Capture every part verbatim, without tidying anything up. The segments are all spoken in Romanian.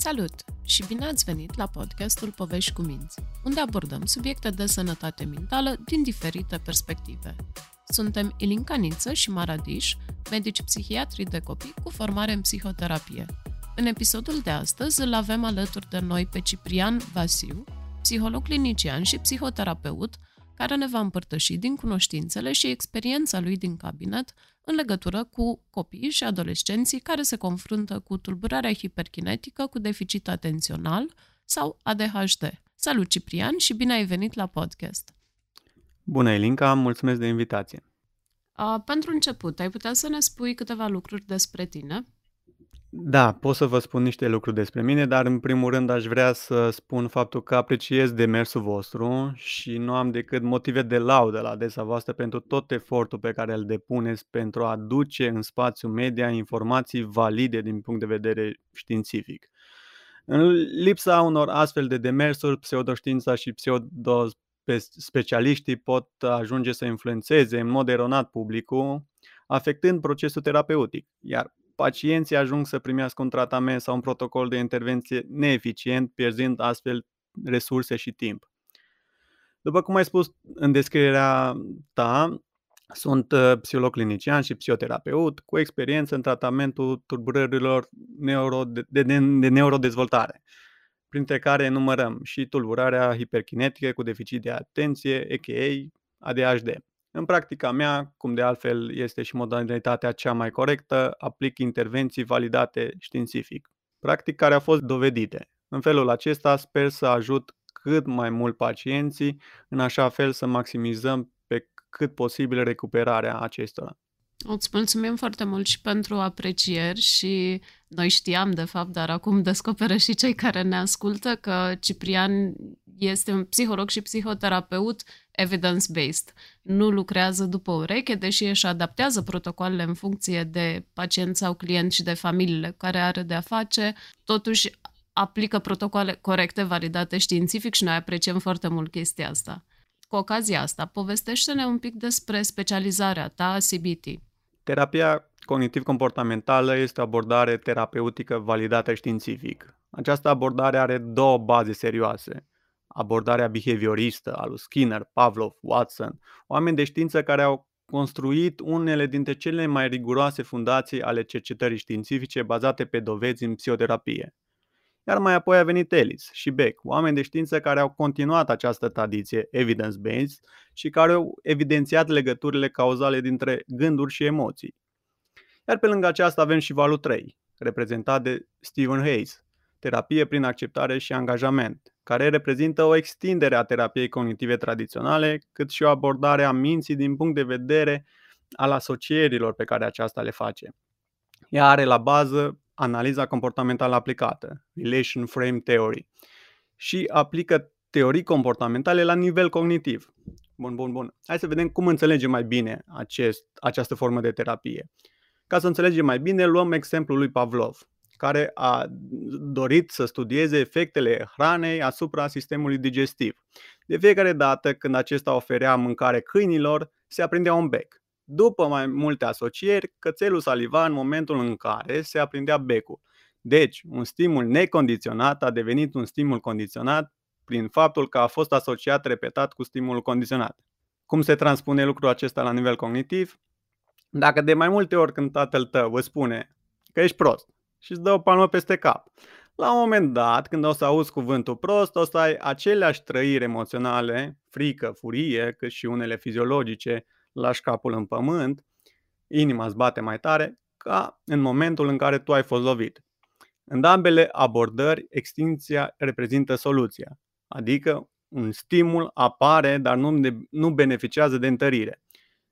Salut și bine ați venit la podcastul Povești cu minți, unde abordăm subiecte de sănătate mentală din diferite perspective. Suntem Ilinca Niță și Maradiș, medici psihiatri de copii cu formare în psihoterapie. În episodul de astăzi îl avem alături de noi pe Ciprian Vasiu, psiholog clinician și psihoterapeut, care ne va împărtăși din cunoștințele și experiența lui din cabinet în legătură cu copiii și adolescenții care se confruntă cu tulburarea hiperkinetică cu deficit atențional sau A D H D. Salut, Ciprian, și bine ai venit la podcast! Bună, Ilinca, mulțumesc de invitație! A, pentru început, ai putea să ne spui câteva lucruri despre tine? Da, pot să vă spun niște lucruri despre mine, dar în primul rând aș vrea să spun faptul că apreciez demersul vostru și nu am decât motive de laudă la adresa voastră pentru tot efortul pe care îl depuneți pentru a aduce în spațiul media informații valide din punct de vedere științific. În lipsa unor astfel de demersuri, pseudoștiința și pseudospecialiștii pot ajunge să influențeze în mod eronat publicul, afectând procesul terapeutic, iar pacienții ajung să primească un tratament sau un protocol de intervenție neeficient, pierzând astfel resurse și timp. După cum ai spus în descrierea ta, sunt psiholog clinician și psihoterapeut cu experiență în tratamentul tulburărilor neuro de, de, de neurodezvoltare, printre care numărăm și tulburarea hiperkinetică cu deficit de atenție, a k a. A D H D. În practica mea, cum de altfel este și modalitatea cea mai corectă, aplic intervenții validate științific, practic care au fost dovedite. În felul acesta sper să ajut cât mai mult pacienții, în așa fel să maximizăm pe cât posibil recuperarea acestora. Îți mulțumim foarte mult și pentru aprecieri și noi știam de fapt, dar acum descoperă și cei care ne ascultă că Ciprian este un psiholog și psihoterapeut evidence-based. Nu lucrează după ureche, deși își adaptează protocoalele în funcție de pacient sau client și de familiile care are de-a face, totuși aplică protocoale corecte, validate științific și noi apreciem foarte mult chestia asta. Cu ocazia asta, povestește-ne un pic despre specializarea ta, C B T. Terapia cognitiv-comportamentală este o abordare terapeutică validată științific. Această abordare are două baze serioase. Abordarea behavioristă a lui Skinner, Pavlov, Watson, oameni de știință care au construit unele dintre cele mai riguroase fundații ale cercetării științifice bazate pe dovezi în psihoterapie. Iar mai apoi a venit Ellis și Beck, oameni de știință care au continuat această tradiție evidence-based și care au evidențiat legăturile cauzale dintre gânduri și emoții. Iar pe lângă aceasta avem și valul trei, reprezentat de Stephen Hayes, terapie prin acceptare și angajament, care reprezintă o extindere a terapiei cognitive tradiționale, cât și o abordare a minții din punct de vedere al asocierilor pe care aceasta le face. Ea are la bază analiza comportamentală aplicată, Relation Frame Theory, și aplică teorii comportamentale la nivel cognitiv. Bun, bun, bun. Hai să vedem cum înțelegem mai bine acest, această formă de terapie. Ca să înțelegem mai bine, luăm exemplul lui Pavlov, care a dorit să studieze efectele hranei asupra sistemului digestiv. De fiecare dată când acesta oferea mâncare câinilor, se aprindea un bec. După mai multe asocieri, cățelul saliva în momentul în care se aprindea becul. Deci, un stimul necondiționat a devenit un stimul condiționat prin faptul că a fost asociat repetat cu stimulul condiționat. Cum se transpune lucrul acesta la nivel cognitiv? Dacă de mai multe ori când tatăl tău îți spune că ești prost și îți dă o palmă peste cap, la un moment dat, când o să auzi cuvântul prost, o să ai aceleași trăiri emoționale, frică, furie, cât și unele fiziologice, lași capul în pământ, inima îți bate mai tare, ca în momentul în care tu ai fost lovit. În ambele abordări, extinția reprezintă soluția, adică un stimul apare, dar nu, de, nu beneficiază de întărire.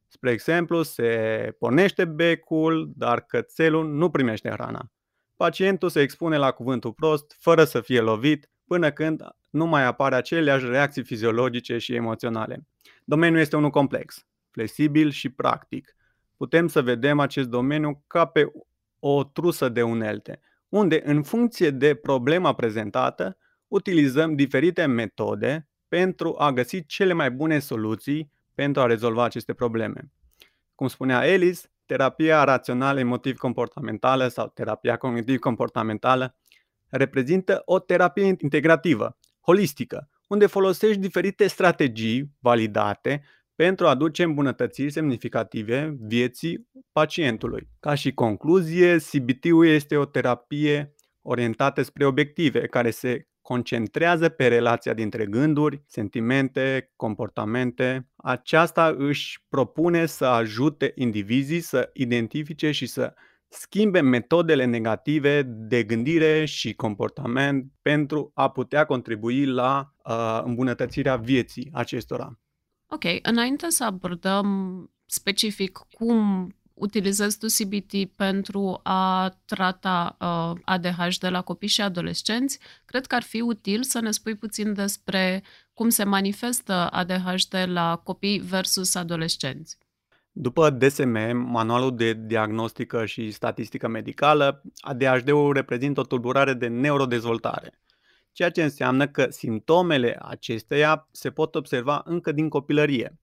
Spre exemplu, se pornește becul, dar cățelul nu primește hrana. Pacientul se expune la cuvântul prost, fără să fie lovit, până când nu mai apare aceleași reacții fiziologice și emoționale. Domeniul este unul complex, flexibil și practic. Putem să vedem acest domeniu ca pe o trusă de unelte, unde, în funcție de problema prezentată, utilizăm diferite metode pentru a găsi cele mai bune soluții pentru a rezolva aceste probleme. Cum spunea Ellis, terapia rațională emotiv-comportamentală sau terapia cognitiv-comportamentală reprezintă o terapie integrativă, holistică, unde folosești diferite strategii validate pentru a aduce îmbunătățiri semnificative vieții pacientului. Ca și concluzie, C B T-ul este o terapie orientată spre obiective, care se concentrează pe relația dintre gânduri, sentimente, comportamente. Aceasta își propune să ajute indivizii să identifice și să schimbe metodele negative de gândire și comportament pentru a putea contribui la uh, îmbunătățirea vieții acestora. Ok, înainte să abordăm specific cum utilizezi tu C B T pentru a trata uh, A D H D la copii și adolescenți, cred că ar fi util să ne spui puțin despre cum se manifestă A D H D la copii versus adolescenți. După D S M, Manualul de Diagnostică și Statistică Medicală, A D H D-ul reprezintă o tulburare de neurodezvoltare, ceea ce înseamnă că simptomele acesteia se pot observa încă din copilărie.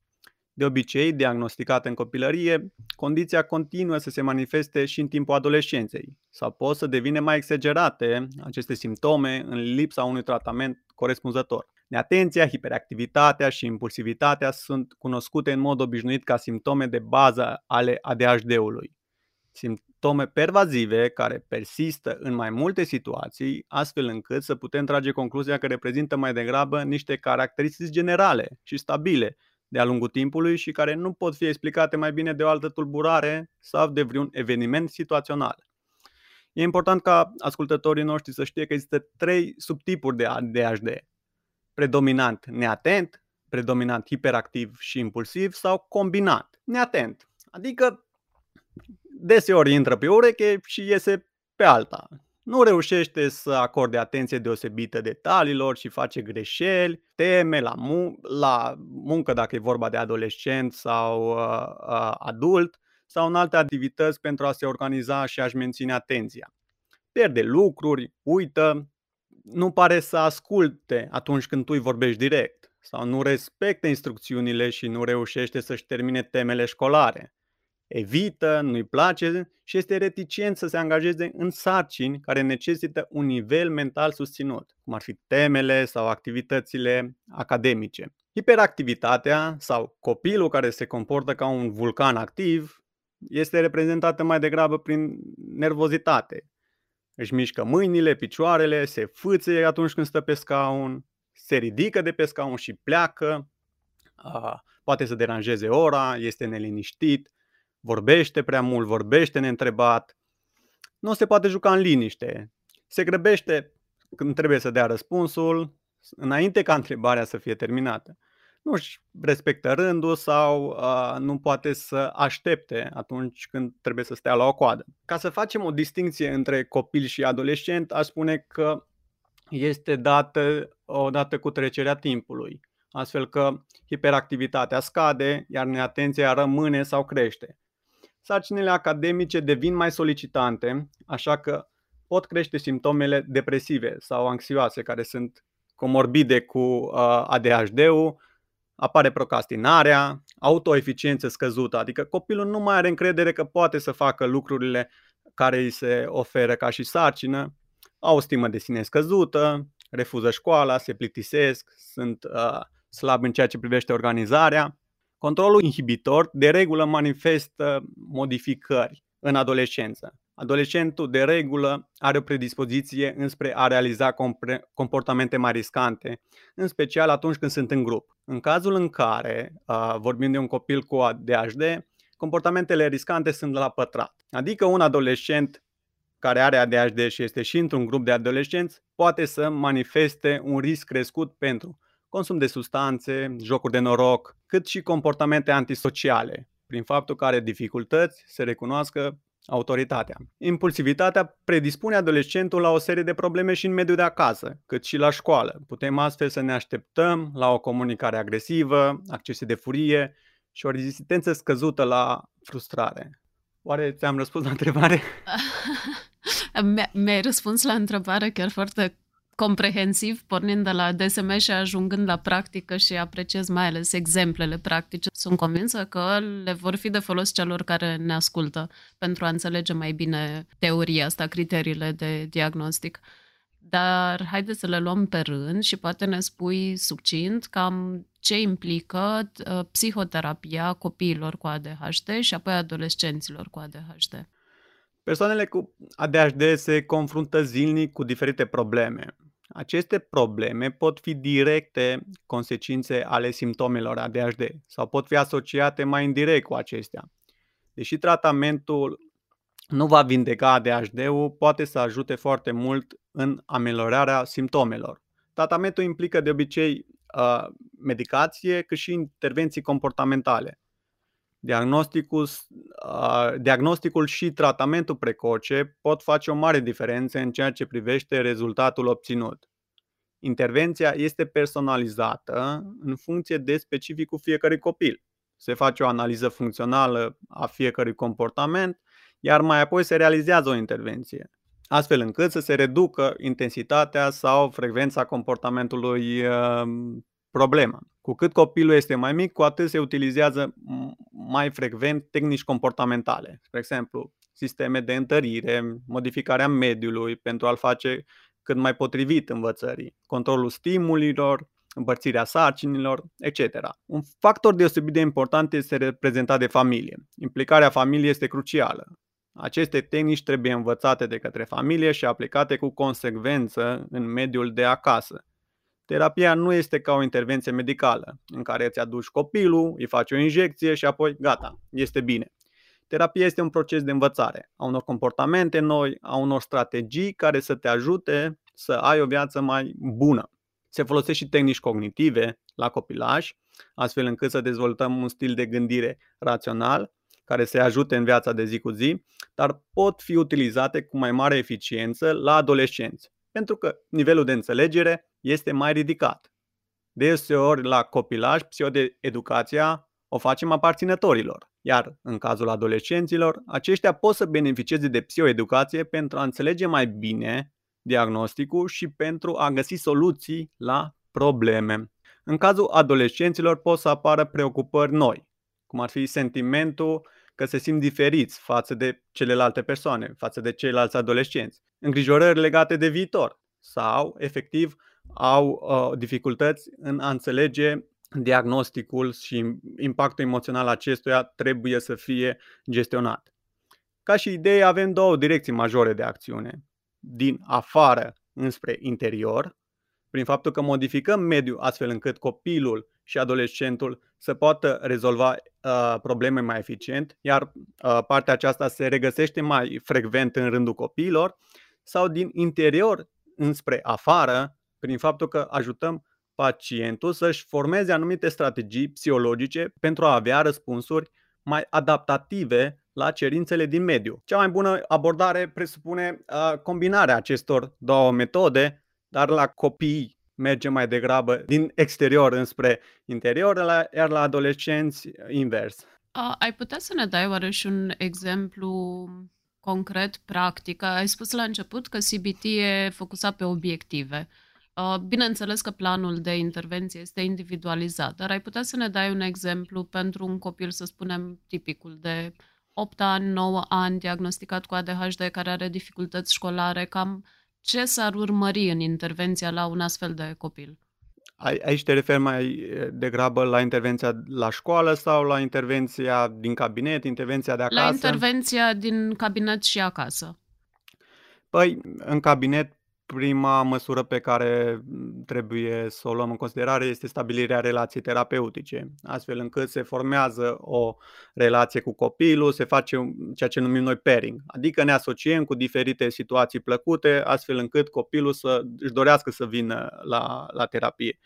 De obicei, diagnosticată în copilărie, condiția continuă să se manifeste și în timpul adolescenței sau pot să devină mai exagerate aceste simptome în lipsa unui tratament corespunzător. Neatenția, hiperactivitatea și impulsivitatea sunt cunoscute în mod obișnuit ca simptome de bază ale A D H D-ului. Simptome pervazive care persistă în mai multe situații, astfel încât să putem trage concluzia că reprezintă mai degrabă niște caracteristici generale și stabile de-a lungul timpului și care nu pot fi explicate mai bine de o altă tulburare sau de vreun eveniment situațional. E important ca ascultătorii noștri să știe că există trei subtipuri de A D H D: predominant neatent, predominant hiperactiv și impulsiv sau combinat neatent, adică deseori intră pe ureche și iese pe alta. Nu reușește să acorde atenție deosebită detaliilor și face greșeli, teme la, mun- la muncă dacă e vorba de adolescent sau uh, uh, adult sau în alte activități pentru a se organiza și a-și menține atenția. Pierde lucruri, uită, nu pare să asculte atunci când tu îi vorbești direct sau nu respectă instrucțiunile și nu reușește să-și termine temele școlare. Evită, nu-i place și este reticent să se angajeze în sarcini care necesită un nivel mental susținut, cum ar fi temele sau activitățile academice. Hiperactivitatea sau copilul care se comportă ca un vulcan activ este reprezentată mai degrabă prin nervozitate. Își mișcă mâinile, picioarele, se fâțe atunci când stă pe scaun, se ridică de pe scaun și pleacă, poate să deranjeze ora, este neliniștit, vorbește prea mult, vorbește neîntrebat, nu se poate juca în liniște, se grăbește când trebuie să dea răspunsul, înainte ca întrebarea să fie terminată. Nu își respectă rândul sau uh, nu poate să aștepte atunci când trebuie să stea la o coadă. Ca să facem o distinție între copil și adolescent, aș spune că este dată odată cu trecerea timpului, astfel că hiperactivitatea scade, iar neatenția rămâne sau crește. Sarcinile academice devin mai solicitante, așa că pot crește simptomele depresive sau anxioase care sunt comorbide cu A D H D-ul, apare procrastinarea, autoeficiență scăzută, adică copilul nu mai are încredere că poate să facă lucrurile care îi se oferă ca și sarcină, au stimă de sine scăzută, refuză școala, se plictisesc, sunt uh, slabi în ceea ce privește organizarea. Controlul inhibitor de regulă manifestă modificări în adolescență. Adolescentul de regulă are o predispoziție înspre a realiza comportamente mai riscante, în special atunci când sunt în grup. În cazul în care uh, vorbim de un copil cu A D H D, comportamentele riscante sunt la pătrat. Adică un adolescent care are A D H D și este și într-un grup de adolescenți poate să manifeste un risc crescut pentru consum de substanțe, jocuri de noroc, cât și comportamente antisociale, prin faptul că are dificultăți să recunoască autoritatea. Impulsivitatea predispune adolescentul la o serie de probleme și în mediul de acasă, cât și la școală. Putem astfel să ne așteptăm la o comunicare agresivă, accese de furie și o rezistență scăzută la frustrare. Oare ți-am răspuns la întrebare? Mi-ai răspuns la întrebare chiar foarte comprehensiv, pornind de la D S M și ajungând la practică și apreciez mai ales exemplele practice. Sunt convinsă că le vor fi de folos celor care ne ascultă pentru a înțelege mai bine teoria asta, criteriile de diagnostic. Dar haideți să le luăm pe rând și poate ne spui succint cam ce implică uh, psihoterapia copiilor cu A D H D și apoi adolescenților cu A D H D. Persoanele cu A D H D se confruntă zilnic cu diferite probleme. Aceste probleme pot fi directe consecințe ale simptomelor A D H D sau pot fi asociate mai indirect cu acestea. Deși tratamentul nu va vindeca A D H D-ul, poate să ajute foarte mult în ameliorarea simptomelor. Tratamentul implică de obicei uh, medicație, cât și intervenții comportamentale. Diagnosticul, uh, diagnosticul și tratamentul precoce pot face o mare diferență în ceea ce privește rezultatul obținut. Intervenția este personalizată în funcție de specificul fiecărui copil. Se face o analiză funcțională a fiecărui comportament, iar mai apoi se realizează o intervenție, astfel încât să se reducă intensitatea sau frecvența comportamentului problemă. Cu cât copilul este mai mic, cu atât se utilizează mai frecvent tehnici comportamentale, spre exemplu, sisteme de întărire, modificarea mediului pentru a-l face cât mai potrivit învățării, controlul stimulilor, împărțirea sarcinilor, et cetera. Un factor deosebit de important este reprezentat de familie. Implicarea familiei este crucială. Aceste tehnici trebuie învățate de către familie și aplicate cu consecvență în mediul de acasă. Terapia nu este ca o intervenție medicală, în care îți aduci copilul, îi faci o injecție și apoi gata, este bine. Terapia este un proces de învățare a unor comportamente noi, a unor strategii care să te ajute să ai o viață mai bună. Se folosesc și tehnici cognitive la copilași, astfel încât să dezvoltăm un stil de gândire rațional, care să-i ajute în viața de zi cu zi, dar pot fi utilizate cu mai mare eficiență la adolescenți, pentru că nivelul de înțelegere este mai ridicat. Deseori la copilași, psihoeducația o facem aparținătorilor, iar în cazul adolescenților, aceștia pot să beneficieze de psihoeducație pentru a înțelege mai bine diagnosticul și pentru a găsi soluții la probleme. În cazul adolescenților pot să apară preocupări noi, cum ar fi sentimentul că se simt diferiți față de celelalte persoane, față de ceilalți adolescenți, îngrijorări legate de viitor sau, efectiv, au uh, dificultăți în a înțelege diagnosticul și impactul emoțional acestuia trebuie să fie gestionat. Ca și idee, avem două direcții majore de acțiune. Din afară înspre interior, prin faptul că modificăm mediul astfel încât copilul și adolescentul să poată rezolva uh, probleme mai eficient, iar uh, partea aceasta se regăsește mai frecvent în rândul copiilor, sau din interior înspre afară, prin faptul că ajutăm pacientul să-și formeze anumite strategii psihologice pentru a avea răspunsuri mai adaptative la cerințele din mediu. Cea mai bună abordare presupune uh, combinarea acestor două metode, dar la copii merge mai degrabă din exterior înspre interior, la, iar la adolescenți invers. Uh, ai putea să ne dai oare și un exemplu concret, practic? Ai spus la început că C B T e focusat pe obiective. Uh, bineînțeles că planul de intervenție este individualizat, dar ai putea să ne dai un exemplu pentru un copil, să spunem, tipicul de opt ani, nouă ani, diagnosticat cu A D H D, care are dificultăți școlare, cam ce s-ar urmări în intervenția la un astfel de copil? Aici te referi mai degrabă la intervenția la școală sau la intervenția din cabinet, intervenția de acasă? La intervenția din cabinet și acasă. Păi, în cabinet, prima măsură pe care trebuie să o luăm în considerare este stabilirea relației terapeutice, astfel încât se formează o relație cu copilul, se face ceea ce numim noi pairing, adică ne asociem cu diferite situații plăcute, astfel încât copilul să își dorească să vină la, la terapie.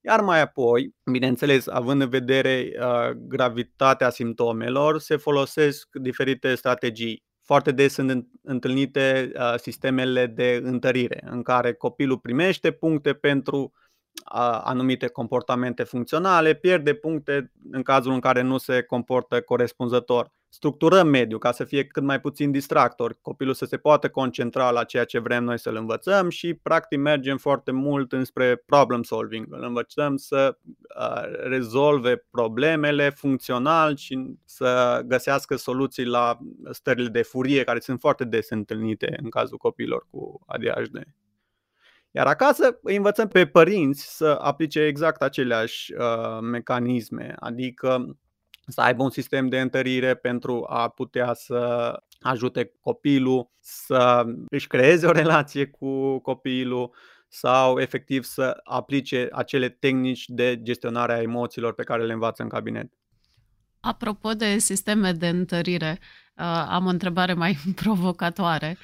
Iar mai apoi, bineînțeles, având în vedere uh, gravitatea simptomelor, se folosesc diferite strategii. Foarte des sunt întâlnite uh, sistemele de întărire, în care copilul primește puncte pentru uh, anumite comportamente funcționale, pierde puncte în cazul în care nu se comportă corespunzător. Structurăm mediul ca să fie cât mai puțin distractor, copilul să se poată concentra la ceea ce vrem noi să-l învățăm și practic mergem foarte mult înspre problem solving. Îl învățăm să uh, rezolve problemele funcțional și să găsească soluții la stările de furie care sunt foarte des întâlnite în cazul copiilor cu A D H D. Iar acasă îi învățăm pe părinți să aplice exact aceleași uh, mecanisme, adică să aibă un sistem de întărire pentru a putea să ajute copilul, să își creeze o relație cu copilul sau efectiv să aplice acele tehnici de gestionare a emoțiilor pe care le învață în cabinet. Apropo de sisteme de întărire, am o întrebare mai provocatoare.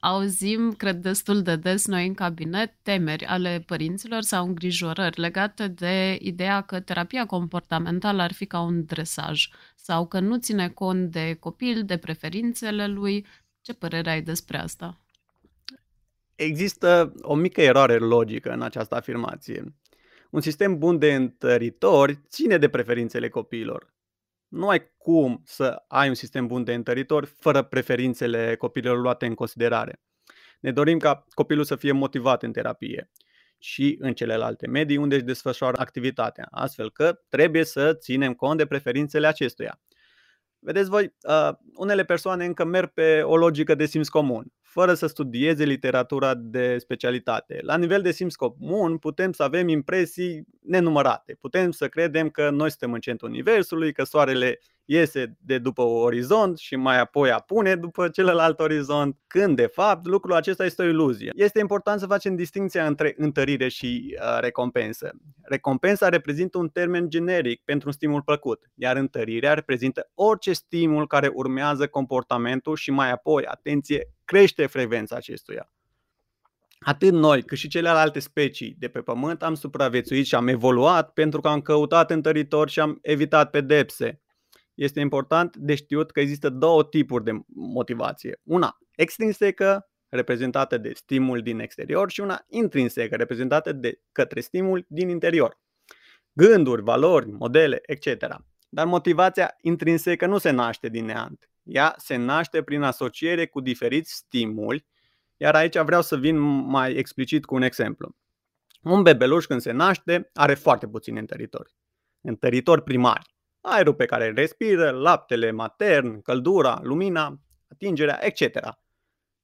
Auzim, cred, destul de des noi în cabinet temeri ale părinților sau îngrijorări legate de ideea că terapia comportamentală ar fi ca un dresaj sau că nu ține cont de copil, de preferințele lui. Ce părere ai despre asta? Există o mică eroare logică în această afirmație. Un sistem bun de întăritori ține de preferințele copiilor. Nu ai cum să ai un sistem bun de întăritori fără preferințele copiilor luate în considerare. Ne dorim ca copilul să fie motivat în terapie și în celelalte medii unde își desfășoară activitatea, astfel că trebuie să ținem cont de preferințele acestuia. Vedeți voi, unele persoane încă merg pe o logică de simț comun, fără să studieze literatura de specialitate. La nivel de simț comun putem să avem impresii nenumărate. Putem să credem că noi suntem în centrul universului, că soarele iese de după orizont și mai apoi apune după celălalt orizont, când de fapt lucrul acesta este o iluzie. Este important să facem distinția între întărire și uh, recompensă. Recompensa reprezintă un termen generic pentru un stimul plăcut, iar întărirea reprezintă orice stimul care urmează comportamentul și mai apoi, atenție, crește frecvența acestuia. Atât noi, cât și celelalte specii de pe pământ am supraviețuit și am evoluat pentru că am căutat întăritori și am evitat pedepse. Este important de știut că există două tipuri de motivație. Una extrinsecă, reprezentată de stimul din exterior, și una intrinsecă, reprezentată de către stimul din interior. Gânduri, valori, modele, et cetera. Dar motivația intrinsecă nu se naște din neant. Ea se naște prin asociere cu diferiți stimuli, iar aici vreau să vin mai explicit cu un exemplu. Un bebeluș când se naște are foarte puțini întăritori. Întăritori primari. Aerul pe care îl respiră, laptele matern, căldura, lumina, atingerea, et cetera.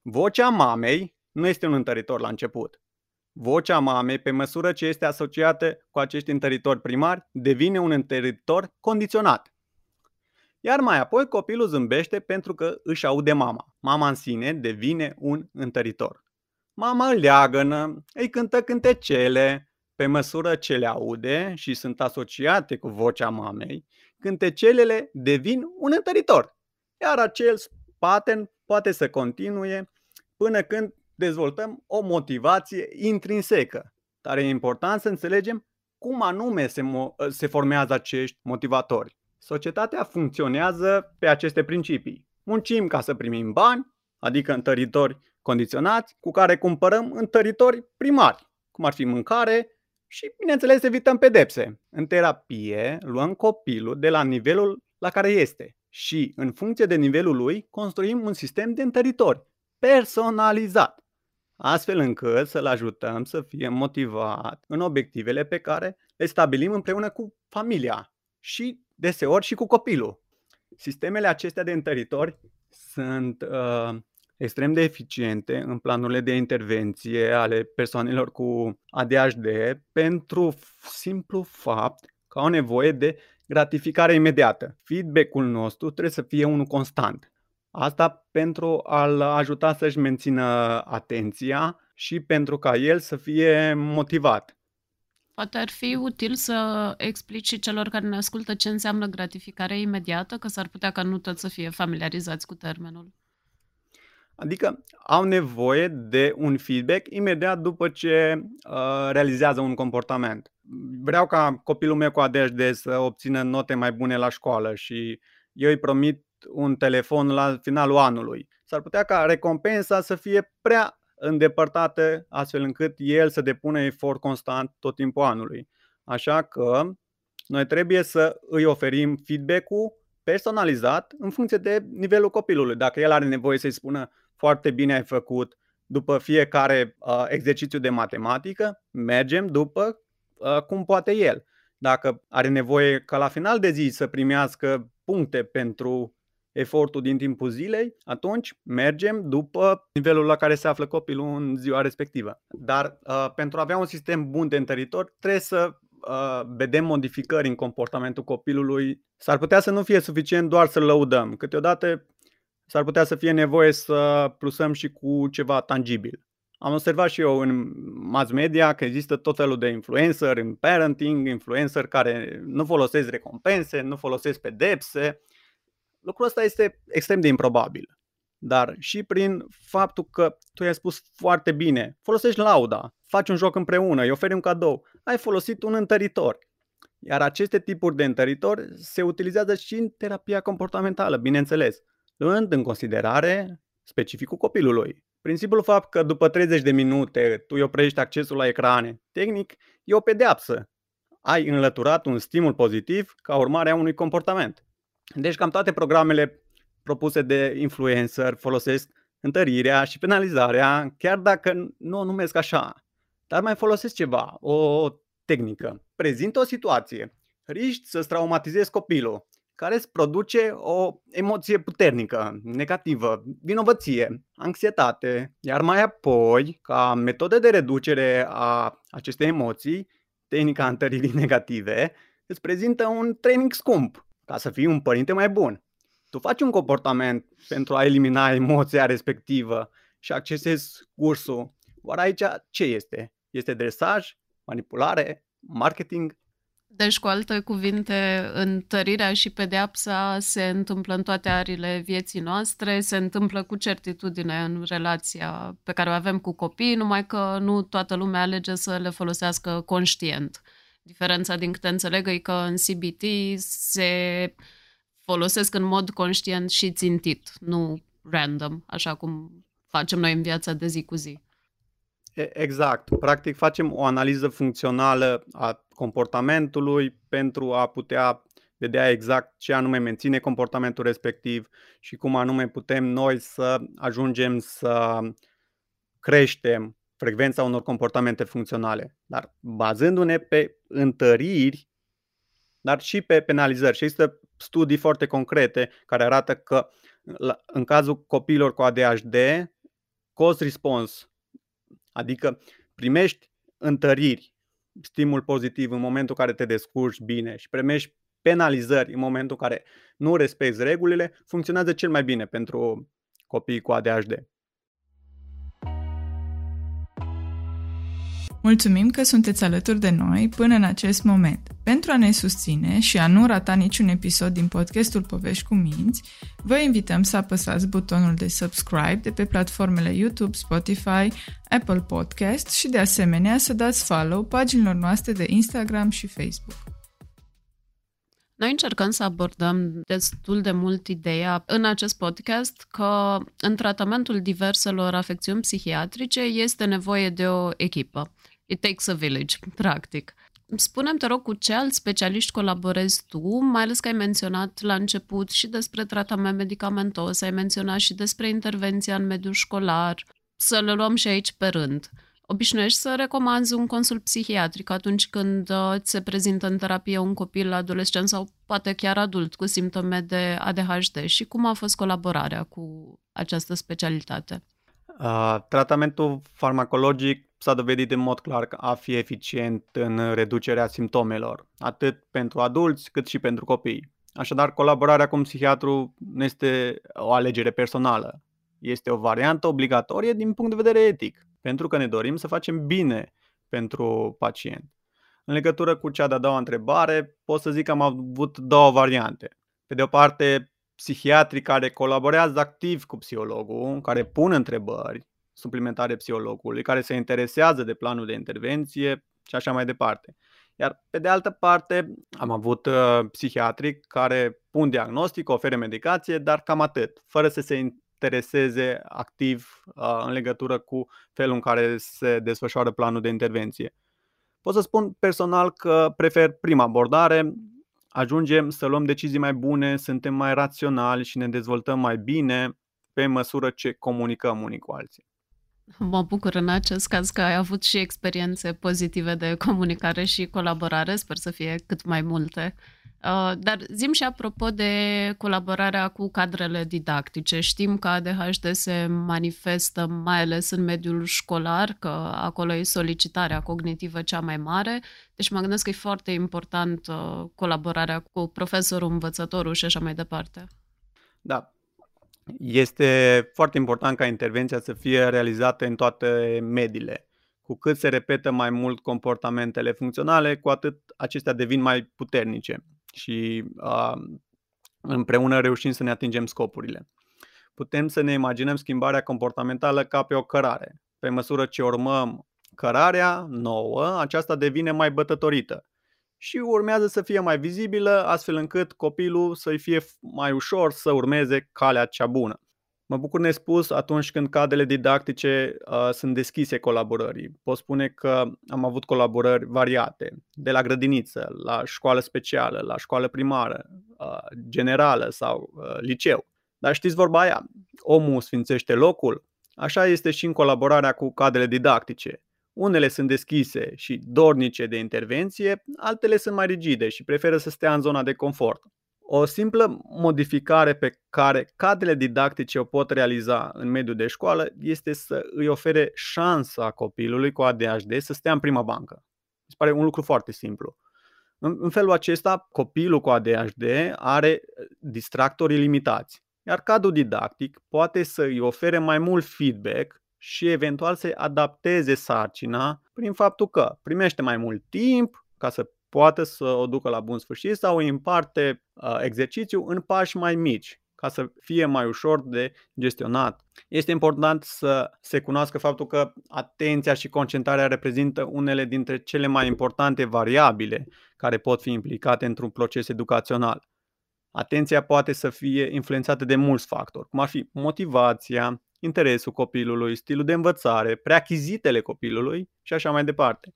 Vocea mamei nu este un întăritor la început. Vocea mamei, pe măsură ce este asociată cu acești întăritori primari, devine un întăritor condiționat. Iar mai apoi copilul zâmbește pentru că își aude mama. Mama în sine devine un întăritor. Mama îl leagănă, îi cântă cântecele. Pe măsură ce le aude și sunt asociate cu vocea mamei, cântecelele devin un întăritor. Iar acel pattern poate să continue până când dezvoltăm o motivație intrinsecă. Dar e important să înțelegem cum anume se, mo- se formează acești motivatori. Societatea funcționează pe aceste principii. Muncim ca să primim bani, adică întăritori condiționați, cu care cumpărăm întăritori primari, cum ar fi mâncare, și, bineînțeles, evităm pedepse. În terapie luăm copilul de la nivelul la care este și, în funcție de nivelul lui, construim un sistem de întăritori personalizat, astfel încât să-l ajutăm să fie motivat în obiectivele pe care le stabilim împreună cu familia și, deseori, și cu copilul. Sistemele acestea de întăritori sunt uh, extrem de eficiente în planurile de intervenție ale persoanelor cu A D H D pentru simplu fapt că au nevoie de gratificare imediată. Feedback-ul nostru trebuie să fie unul constant. Asta pentru a-l ajuta să-și mențină atenția și pentru ca el să fie motivat. Poate ar fi util să explici celor care ne ascultă ce înseamnă gratificare imediată, că s-ar putea ca nu toți să fie familiarizați cu termenul. Adică au nevoie de un feedback imediat după ce uh, realizează un comportament. Vreau ca copilul meu cu A D H D să obțină note mai bune la școală și eu îi promit un telefon la finalul anului. S-ar putea ca recompensa să fie prea îndepărtată, astfel încât el să depună efort constant tot timpul anului. Așa că noi trebuie să îi oferim feedback-ul personalizat în funcție de nivelul copilului. Dacă el are nevoie să-i spună foarte bine ai făcut după fiecare uh, exercițiu de matematică, mergem după uh, cum poate el. Dacă are nevoie ca la final de zi să primească puncte pentru efortul din timpul zilei, atunci mergem după nivelul la care se află copilul în ziua respectivă. Dar uh, pentru a avea un sistem bun de întăritor, trebuie să uh, vedem modificări în comportamentul copilului. S-ar putea să nu fie suficient doar să-l lăudăm. Câteodată s-ar putea să fie nevoie să plusăm și cu ceva tangibil. Am observat și eu în mass media că există tot felul de influenceri în parenting, influenceri care nu folosesc recompense, nu folosesc pedepse. Lucrul ăsta este extrem de improbabil, dar și prin faptul că tu i-ai spus foarte bine, folosești lauda, faci un joc împreună, îi oferi un cadou, ai folosit un întăritor. Iar aceste tipuri de întăritori se utilizează și în terapia comportamentală, bineînțeles, luând în considerare specificul copilului. Principul fapt că după treizeci de minute tu îi oprești accesul la ecrane, tehnic, e o pedeapsă. Ai înlăturat un stimul pozitiv ca urmare a unui comportament. Deci cam toate programele propuse de influencer folosesc întărirea și penalizarea, chiar dacă nu o numesc așa. Dar mai folosesc ceva, o tehnică. Prezintă o situație, riști să-ți traumatizezi copilul, care îți produce o emoție puternică, negativă, vinovăție, anxietate. Iar mai apoi, ca metodă de reducere a acestei emoții, tehnica întăririi negative, îți prezintă un training scump. Ca să fii un părinte mai bun, tu faci un comportament pentru a elimina emoția respectivă și accesezi cursul. Oare aici ce este? Este dresaj, manipulare, marketing? Deci, cu alte cuvinte, întărirea și pedeapsa se întâmplă în toate ariile vieții noastre, se întâmplă cu certitudine în relația pe care o avem cu copiii, numai că nu toată lumea alege să le folosească conștient. Diferența, din câte înțeleg, e că în C B T se folosesc în mod conștient și țintit, nu random, așa cum facem noi în viața de zi cu zi. Exact. Practic facem o analiză funcțională a comportamentului pentru a putea vedea exact ce anume menține comportamentul respectiv și cum anume putem noi să ajungem să creștem frecvența unor comportamente funcționale, dar bazându-ne pe întăriri, dar și pe penalizări. Și există studii foarte concrete care arată că în cazul copiilor cu A D H D, cost-response, adică primești întăriri, stimul pozitiv în momentul în care te descurci bine și primești penalizări în momentul în care nu respecti regulile, funcționează cel mai bine pentru copiii cu A D H D. Mulțumim că sunteți alături de noi până în acest moment. Pentru a ne susține și a nu rata niciun episod din podcastul Povești cu minți, vă invităm să apăsați butonul de subscribe de pe platformele YouTube, Spotify, Apple Podcast și de asemenea să dați follow paginilor noastre de Instagram și Facebook. Noi încercăm să abordăm destul de mult ideea în acest podcast că în tratamentul diverselor afecțiuni psihiatrice este nevoie de o echipă. It takes a village, practic. Spune-mi, te rog, cu ce alți specialiști colaborezi tu, mai ales că ai menționat la început și despre tratament medicamentos, ai menționat și despre intervenția în mediul școlar, să le luăm și aici pe rând. Obișnuiești să recomanzi un consult psihiatric atunci când ți se prezintă în terapie un copil, adolescent sau poate chiar adult cu simptome de A D H D și cum a fost colaborarea cu această specialitate? Uh, tratamentul farmacologic s-a dovedit în mod clar a fi eficient în reducerea simptomelor, atât pentru adulți cât și pentru copii. Așadar, colaborarea cu un psihiatru nu este o alegere personală, este o variantă obligatorie din punct de vedere etic. Pentru că ne dorim să facem bine pentru pacient. În legătură cu cea de-a doua întrebare, pot să zic că am avut două variante. Pe de o parte, psihiatrii care colaborează activ cu psihologul, care pun întrebări suplimentare psihologului, care se interesează de planul de intervenție și așa mai departe. Iar pe de altă parte, am avut psihiatrii care pun diagnostic, oferă medicație, dar cam atât, fără să se intereseze activ uh, în legătură cu felul în care se desfășoară planul de intervenție. Pot să spun personal că prefer prima abordare, ajungem să luăm decizii mai bune, suntem mai raționali și ne dezvoltăm mai bine pe măsură ce comunicăm unii cu alții. Mă bucur în acest caz că ai avut și experiențe pozitive de comunicare și colaborare, sper să fie cât mai multe. Dar zi-mi și apropo de colaborarea cu cadrele didactice. Știm că A D H D se manifestă mai ales în mediul școlar, că acolo e solicitarea cognitivă cea mai mare, deci mă gândesc că e foarte important colaborarea cu profesorul, învățătorul și așa mai departe. Da. Este foarte important ca intervenția să fie realizată în toate mediile. Cu cât se repetă mai mult comportamentele funcționale, cu atât acestea devin mai puternice și uh, împreună reușim să ne atingem scopurile. Putem să ne imaginăm schimbarea comportamentală ca pe o cărare. Pe măsură ce urmăm cărarea nouă, aceasta devine mai bătătorită și urmează să fie mai vizibilă, astfel încât copilul să-i fie mai ușor să urmeze calea cea bună. Mă bucur nespus atunci când cadrele didactice uh, sunt deschise colaborării. Pot spune că am avut colaborări variate, de la grădiniță, la școală specială, la școală primară, uh, generală sau uh, liceu. Dar știți vorba aia, omul sfințește locul? Așa este și în colaborarea cu cadrele didactice. Unele sunt deschise și dornice de intervenție, altele sunt mai rigide și preferă să stea în zona de confort. O simplă modificare pe care cadrele didactice o pot realiza în mediul de școală este să îi ofere șansa copilului cu A D H D să stea în prima bancă. Mi se pare un lucru foarte simplu. În felul acesta, copilul cu A D H D are distractori limitați, iar cadrul didactic poate să îi ofere mai mult feedback și eventual să adapteze sarcina prin faptul că primește mai mult timp ca să poate să o ducă la bun sfârșit sau îi împarte uh, exercițiul în pași mai mici, ca să fie mai ușor de gestionat. Este important să se cunoască faptul că atenția și concentrarea reprezintă unele dintre cele mai importante variabile care pot fi implicate într-un proces educațional. Atenția poate să fie influențată de mulți factori, cum ar fi motivația, interesul copilului, stilul de învățare, preachizitele copilului și așa mai departe.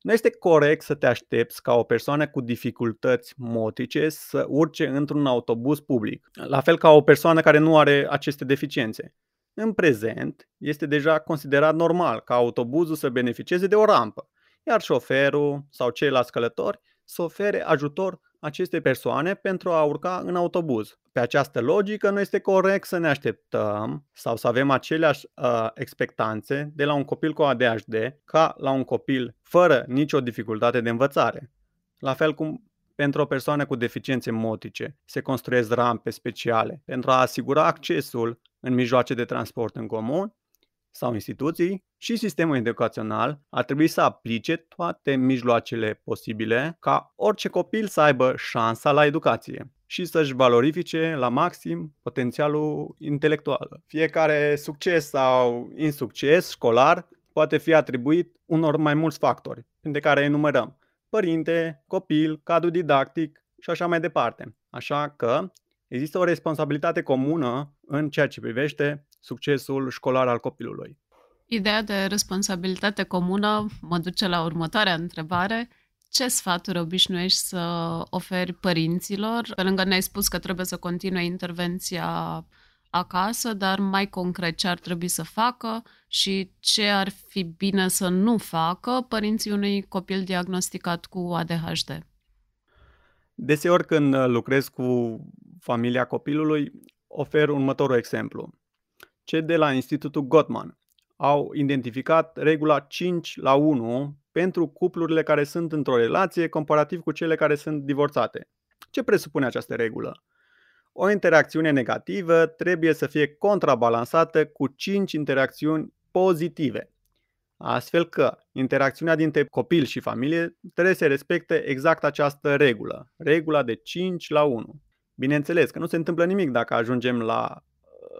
Nu este corect să te aștepți ca o persoană cu dificultăți motrice să urce într-un autobuz public, la fel ca o persoană care nu are aceste deficiențe. În prezent, este deja considerat normal ca autobuzul să beneficieze de o rampă, iar șoferul sau ceilalți călători să ofere ajutor acestei persoane pentru a urca în autobuz. Pe această logică, nu este corect să ne așteptăm sau să avem aceleași uh, expectanțe de la un copil cu A D H D ca la un copil fără nicio dificultate de învățare. La fel cum pentru o persoană cu deficiențe motrice se construiesc rampe speciale pentru a asigura accesul în mijloace de transport în comun sau instituții, și sistemul educațional ar trebui să aplice toate mijloacele posibile ca orice copil să aibă șansa la educație și să-și valorifice la maxim potențialul intelectual. Fiecare succes sau insucces școlar poate fi atribuit unor mai mulți factori, printre care enumerăm părinte, copil, cadru didactic și așa mai departe. Așa că există o responsabilitate comună în ceea ce privește succesul școlar al copilului. Ideea de responsabilitate comună mă duce la următoarea întrebare. Ce sfaturi obișnuiești să oferi părinților? Pe lângă ne-ai spus că trebuie să continue intervenția acasă, dar mai concret ce ar trebui să facă și ce ar fi bine să nu facă părinții unui copil diagnosticat cu A D H D? Deseori când lucrez cu familia copilului, ofer următorul exemplu. Cei de la Institutul Gottman au identificat regula cinci la unu pentru cuplurile care sunt într-o relație comparativ cu cele care sunt divorțate. Ce presupune această regulă? O interacțiune negativă trebuie să fie contrabalansată cu cinci interacțiuni pozitive. Astfel că interacțiunea dintre copil și familie trebuie să respecte exact această regulă, regula de cinci la unu. Bineînțeles că nu se întâmplă nimic dacă ajungem la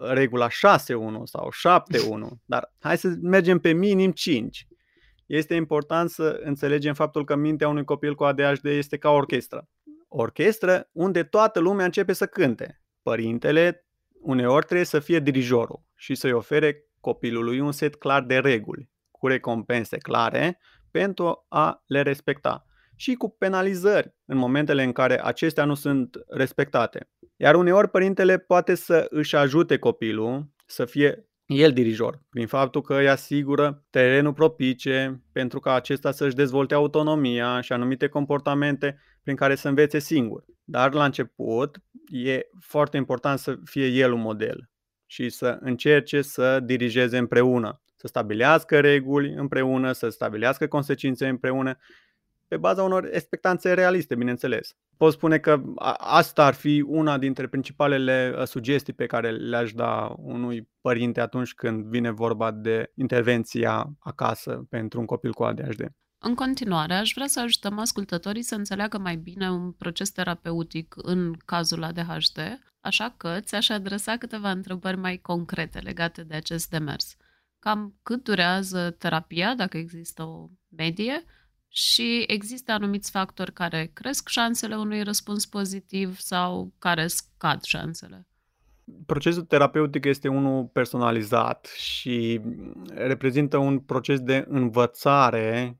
regula șase la unu sau șapte la unu, dar hai să mergem pe minim cinci. Este important să înțelegem faptul că mintea unui copil cu A D H D este ca o orchestră. O orchestră unde toată lumea începe să cânte. Părintele uneori trebuie să fie dirijorul și să-i ofere copilului un set clar de reguli, cu recompense clare pentru a le respecta și cu penalizări în momentele în care acestea nu sunt respectate. Iar uneori părintele poate să își ajute copilul să fie el dirijor, prin faptul că îi asigură terenul propice pentru ca acesta să-și dezvolte autonomia și anumite comportamente prin care să învețe singur. Dar la început e foarte important să fie el un model și să încerce să dirijeze împreună, să stabilească reguli împreună, să stabilească consecințe împreună, pe baza unor expectanțe realiste, bineînțeles. Pot spune că asta ar fi una dintre principalele sugestii pe care le-aș da unui părinte atunci când vine vorba de intervenția acasă pentru un copil cu A D H D. În continuare, aș vrea să ajutăm ascultătorii să înțeleagă mai bine un proces terapeutic în cazul A D H D, așa că ți-aș adresa câteva întrebări mai concrete legate de acest demers. Cam cât durează terapia, dacă există o medie, și există anumiți factori care cresc șansele unui răspuns pozitiv sau care scad șansele? Procesul terapeutic este unul personalizat și reprezintă un proces de învățare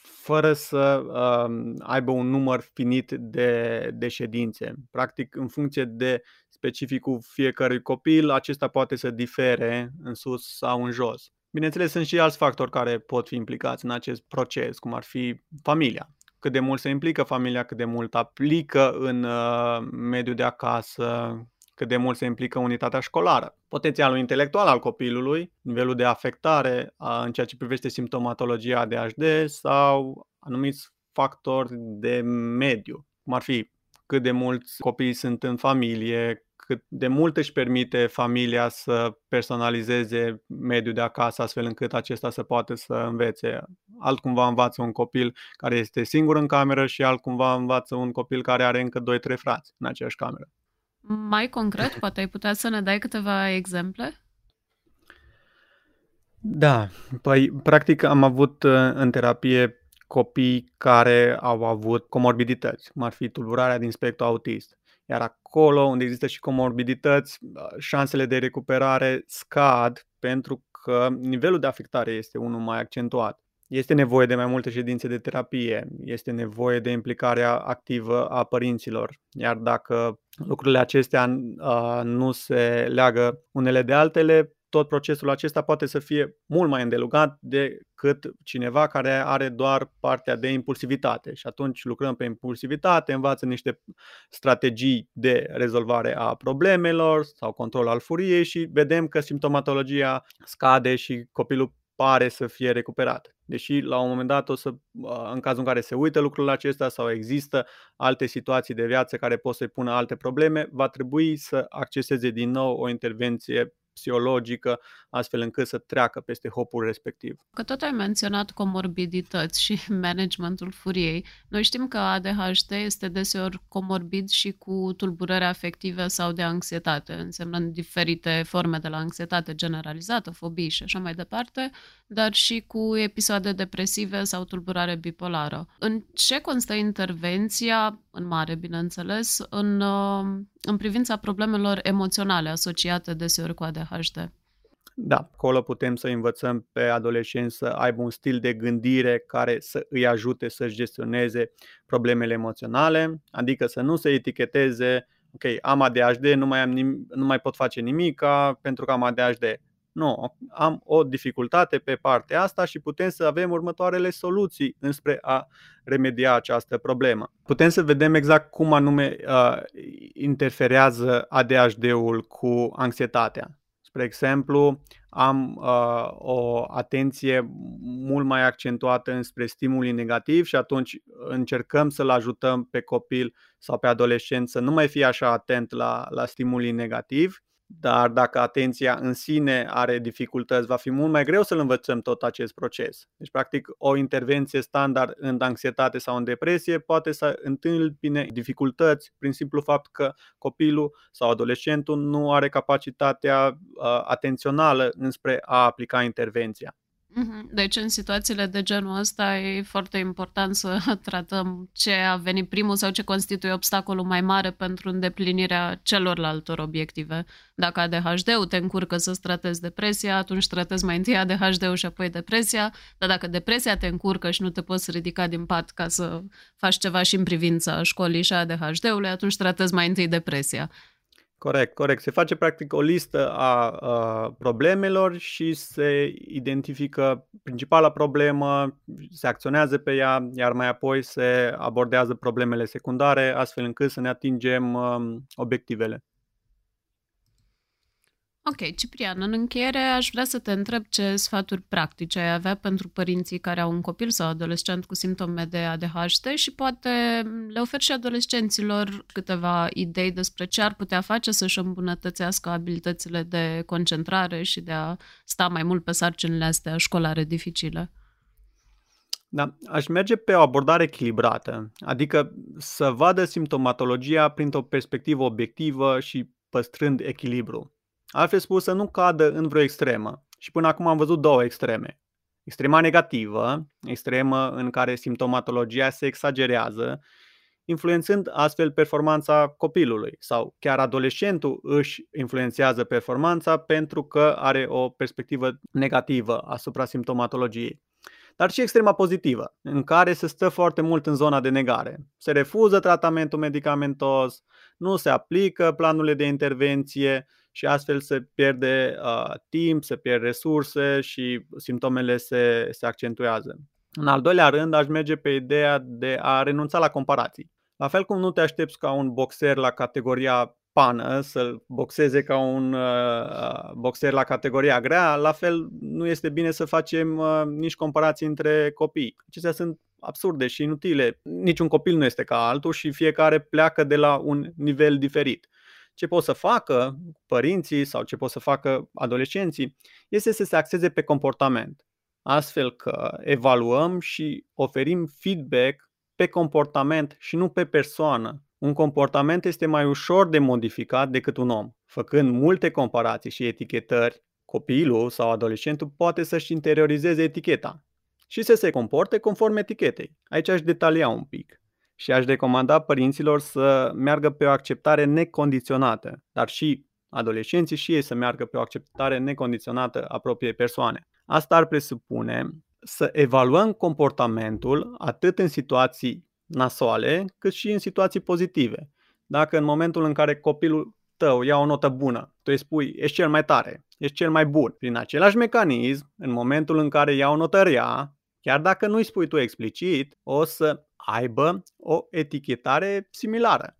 fără să uh, aibă un număr finit de, de ședințe. Practic, în funcție de specificul fiecărui copil, acesta poate să difere în sus sau în jos. Bineînțeles, sunt și alți factori care pot fi implicați în acest proces, cum ar fi familia. Cât de mult se implică familia, cât de mult aplică în uh, mediul de acasă, cât de mult se implică unitatea școlară. Potențialul intelectual al copilului, nivelul de afectare a, în ceea ce privește simptomatologia A D H D sau anumiți factori de mediu, cum ar fi cât de mulți copii sunt în familie, cât de mult își permite familia să personalizeze mediul de acasă astfel încât acesta să poată să învețe. Altcumva învață un copil care este singur în cameră și altcumva învață un copil care are încă doi trei frați în aceeași cameră. Mai concret, poate ai putea să ne dai câteva exemple? Da, păi practic am avut în terapie copii care au avut comorbidități, cum ar fi tulburarea din spectru autist. Iar acolo unde există și comorbidități, șansele de recuperare scad pentru că nivelul de afectare este unul mai accentuat. Este nevoie de mai multe ședințe de terapie, este nevoie de implicarea activă a părinților. Iar dacă lucrurile acestea nu se leagă unele de altele, tot procesul acesta poate să fie mult mai îndelugat decât cineva care are doar partea de impulsivitate. Și atunci lucrăm pe impulsivitate, învață niște strategii de rezolvare a problemelor sau control al furiei și vedem că simptomatologia scade și copilul pare să fie recuperat. Deși la un moment dat, o să, în cazul în care se uită lucrurile acestea sau există alte situații de viață care pot să-i pună alte probleme, va trebui să acceseze din nou o intervenție psihologică, astfel încât să treacă peste hopul respectiv. Că tot ai menționat comorbidități și managementul furiei. Noi știm că A D H D este deseori comorbid și cu tulburări afective sau de anxietate, însemnând diferite forme de la anxietate generalizată, fobii și așa mai departe, dar și cu episoade depresive sau tulburare bipolară. În ce constă intervenția, în mare, bineînțeles, în, în privința problemelor emoționale asociate deseori cu A D H D? Da, acolo putem să învățăm pe adolescenți să aibă un stil de gândire care să îi ajute să-și gestioneze problemele emoționale, adică să nu se eticheteze, ok, am A D H D, nu mai, am nim- nu mai pot face nimic pentru că am A D H D. Nu, am o dificultate pe partea asta și putem să avem următoarele soluții înspre a remedia această problemă. Putem să vedem exact cum anume uh, interferează A D H D-ul cu anxietatea. Spre exemplu, am uh, o atenție mult mai accentuată înspre stimulii negativi și atunci încercăm să-l ajutăm pe copil sau pe adolescent să nu mai fie așa atent la, la stimulii negativi. Dar dacă atenția în sine are dificultăți, va fi mult mai greu să-l învățăm tot acest proces. Deci, practic, o intervenție standard în anxietate sau în depresie poate să întâmpine dificultăți prin simplu fapt că copilul sau adolescentul nu are capacitatea atențională înspre a aplica intervenția. Deci în situațiile de genul ăsta e foarte important să tratăm ce a venit primul sau ce constituie obstacolul mai mare pentru îndeplinirea celorlaltor obiective. Dacă A D H D-ul te încurcă să-ți tratezi depresia, atunci tratezi mai întâi A D H D-ul și apoi depresia, dar dacă depresia te încurcă și nu te poți ridica din pat ca să faci ceva și în privința școlii și A D H D-ului, atunci tratezi mai întâi depresia. Corect, corect. Se face practic o listă a, a problemelor și se identifică principala problemă, se acționează pe ea, iar mai apoi se abordează problemele secundare, astfel încât să ne atingem um, obiectivele. Ok, Ciprian, în încheiere aș vrea să te întreb ce sfaturi practice ai avea pentru părinții care au un copil sau adolescent cu simptome de A D H D și poate le oferi și adolescenților câteva idei despre ce ar putea face să-și îmbunătățească abilitățile de concentrare și de a sta mai mult pe sarcinile astea școlare dificile. Da, aș merge pe o abordare echilibrată, adică să vadă simptomatologia printr-o perspectivă obiectivă și păstrând echilibru. Altfel spus, să nu cadă în vreo extremă. Și până acum am văzut două extreme. Extrema negativă, extremă în care simptomatologia se exagerează, influențând astfel performanța copilului sau chiar adolescentul își influențează performanța pentru că are o perspectivă negativă asupra simptomatologiei. Dar și extrema pozitivă, în care se stă foarte mult în zona de negare. Se refuză tratamentul medicamentos, nu se aplică planurile de intervenție, și astfel se pierde uh, timp, se pierd resurse și simptomele se, se accentuează. În al doilea rând, aș merge pe ideea de a renunța la comparații. La fel cum nu te aștepți ca un boxer la categoria pană să-l boxeze ca un uh, boxer la categoria grea, la fel nu este bine să facem uh, nici comparații între copii. Acestea sunt absurde și inutile. Niciun copil nu este ca altul și fiecare pleacă de la un nivel diferit. Ce pot să facă părinții sau ce pot să facă adolescenții este să se axeze pe comportament, astfel că evaluăm și oferim feedback pe comportament și nu pe persoană. Un comportament este mai ușor de modificat decât un om. Făcând multe comparații și etichetări, copilul sau adolescentul poate să-și interiorizeze eticheta și să se comporte conform etichetei. Aici aș detalia un pic. Și aș recomanda părinților să meargă pe o acceptare necondiționată, dar și adolescenții și ei să meargă pe o acceptare necondiționată a propriei persoane. Asta ar presupune să evaluăm comportamentul atât în situații nasoale, cât și în situații pozitive. Dacă în momentul în care copilul tău ia o notă bună, tu îi spui, ești cel mai tare, ești cel mai bun. Prin același mecanism, în momentul în care ia o notă rea, chiar dacă nu îi spui tu explicit, o să aibă o etichetare similară,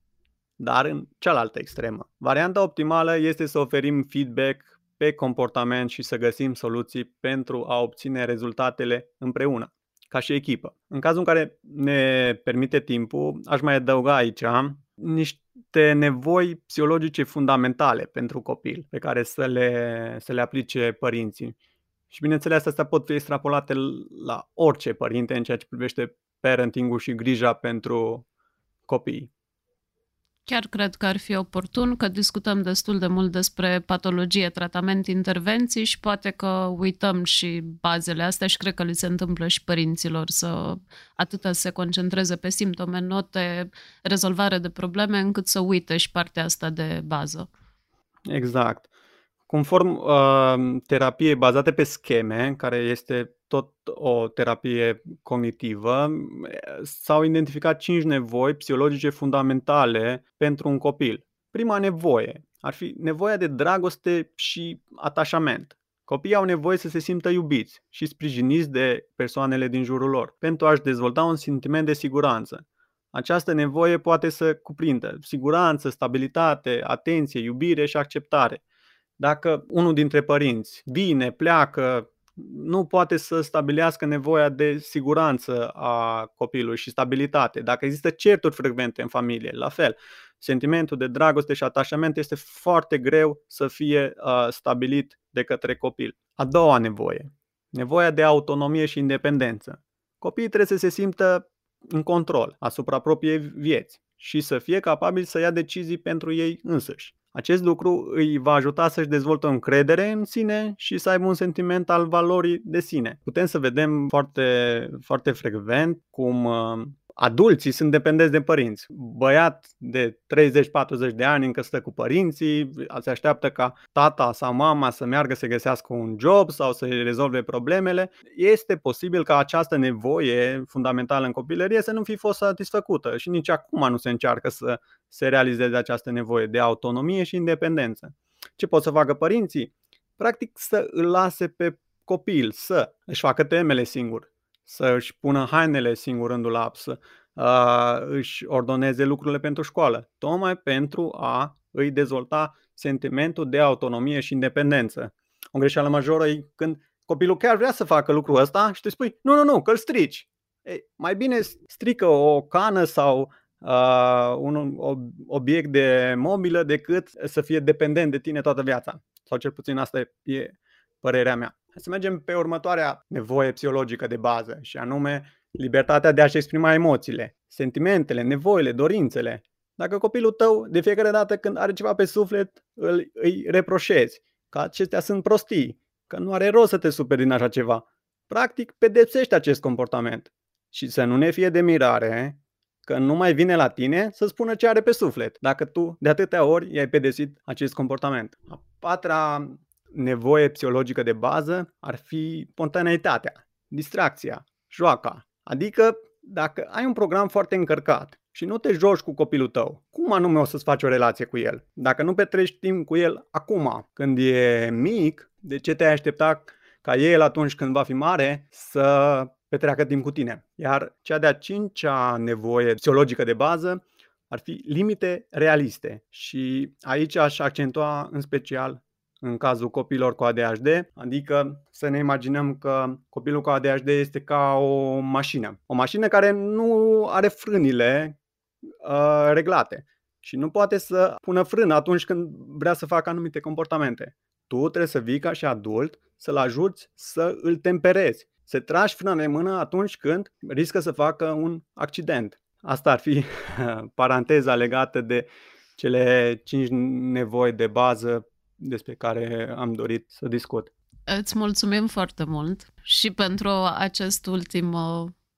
dar în cealaltă extremă. Varianta optimală este să oferim feedback pe comportament și să găsim soluții pentru a obține rezultatele împreună, ca și echipă. În cazul în care ne permite timpul, aș mai adăuga aici niște nevoi psihologice fundamentale pentru copil, pe care să le, să le aplice părinții. Și bineînțeles, astea pot fi extrapolate la orice părinte în ceea ce privește parenting-ul și grija pentru copii. Chiar cred că ar fi oportun că discutăm destul de mult despre patologie, tratament, intervenții și poate că uităm și bazele astea și cred că li se întâmplă și părinților să atâta se concentreze pe simptome, note, rezolvare de probleme, încât să uite și partea asta de bază. Exact. Conform uh, terapiei bazate pe scheme, care este tot o terapie cognitivă, s-au identificat cinci nevoi psihologice fundamentale pentru un copil. Prima nevoie ar fi nevoia de dragoste și atașament. Copiii au nevoie să se simtă iubiți și sprijiniți de persoanele din jurul lor pentru a-și dezvolta un sentiment de siguranță. Această nevoie poate să cuprindă siguranță, stabilitate, atenție, iubire și acceptare. Dacă unul dintre părinți vine, pleacă, nu poate să stabilească nevoia de siguranță a copilului și stabilitate. Dacă există certuri frecvente în familie, la fel, sentimentul de dragoste și atașament este foarte greu să fie uh, stabilit de către copil. A doua nevoie, nevoia de autonomie și independență. Copiii trebuie să se simtă în control asupra propriei vieți și să fie capabili să ia decizii pentru ei înșiși. Acest lucru îi va ajuta să-și dezvolte o încredere în sine și să aibă un sentiment al valorii de sine. Putem să vedem foarte, foarte frecvent cum Adulții sunt dependenți de părinți. Băiat de treizeci-patruzeci de ani încă stă cu părinții, se așteaptă ca tata sau mama să meargă să găsească un job sau să rezolve problemele. Este posibil ca această nevoie fundamentală în copilărie să nu fi fost satisfăcută și nici acum nu se încearcă să se realizeze această nevoie de autonomie și independență. Ce pot să facă părinții? Practic să îl lase pe copil să își facă temele singur, să își pună hainele singur în dulap, să uh, își ordoneze lucrurile pentru școală, tocmai pentru a îi dezvolta sentimentul de autonomie și independență. O greșeală majoră e când copilul chiar vrea să facă lucrul ăsta și te spui nu, nu, nu, că îl strici. Ei, mai bine strică o cană sau uh, un obiect de mobilă decât să fie dependent de tine toată viața. Sau cel puțin asta e părerea mea. Să mergem pe următoarea nevoie psihologică de bază și anume libertatea de a-și exprima emoțiile, sentimentele, nevoile, dorințele. Dacă copilul tău de fiecare dată când are ceva pe suflet îl, îi reproșezi că acestea sunt prostii, că nu are rost să te superi din așa ceva, practic pedepsești acest comportament și să nu ne fie de mirare că nu mai vine la tine să spună ce are pe suflet dacă tu de atâtea ori i-ai pedepsit acest comportament. A patra nevoie psihologică de bază ar fi spontaneitatea, distracția, joaca. Adică dacă ai un program foarte încărcat și nu te joci cu copilul tău, cum anume o să-ți faci o relație cu el? Dacă nu petrești timp cu el acum, când e mic, de ce te-ai aștepta ca el atunci când va fi mare să petreacă timp cu tine? Iar cea de-a cincea nevoie psihologică de bază ar fi limite realiste. Și aici aș accentua în special în cazul copiilor cu A D H D, adică să ne imaginăm că copilul cu A D H D este ca o mașină. O mașină care nu are frânile uh, reglate și nu poate să pună frână atunci când vrea să facă anumite comportamente. Tu trebuie să vii ca și adult să-l ajuți să îl temperezi, să tragi frâna în mână atunci când riscă să facă un accident. Asta ar fi paranteza legată de cele cinci nevoi de bază despre care am dorit să discut. Îți mulțumim foarte mult și pentru acest ultim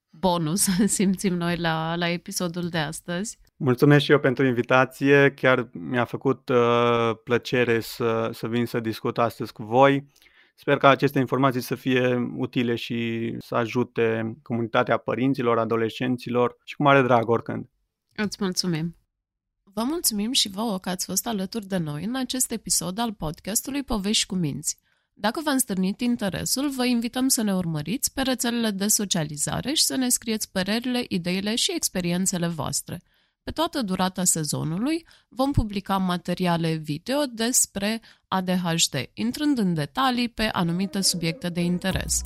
bonus, simțim noi la, la episodul de astăzi. Mulțumesc și eu pentru invitație, chiar mi-a făcut uh, plăcere să, să vin să discut astăzi cu voi. Sper ca aceste informații să fie utile și să ajute comunitatea părinților, adolescenților și cu mare drag oricând. Îți mulțumim! Vă mulțumim și vouă că ați fost alături de noi în acest episod al podcastului Povești cu minți. Dacă v-a stârnit interesul, vă invităm să ne urmăriți pe rețelele de socializare și să ne scrieți părerile, ideile și experiențele voastre. Pe toată durata sezonului vom publica materiale video despre A D H D, intrând în detalii pe anumite subiecte de interes.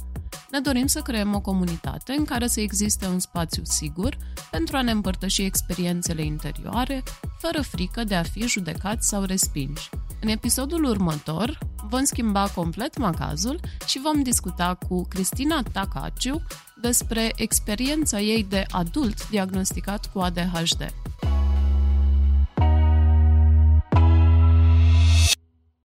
Ne dorim să creăm o comunitate în care să existe un spațiu sigur pentru a ne împărtăși experiențele interioare, fără frică de a fi judecați sau respinși. În episodul următor vom schimba complet macazul și vom discuta cu Cristina Tacaciu despre experiența ei de adult diagnosticat cu A D H D.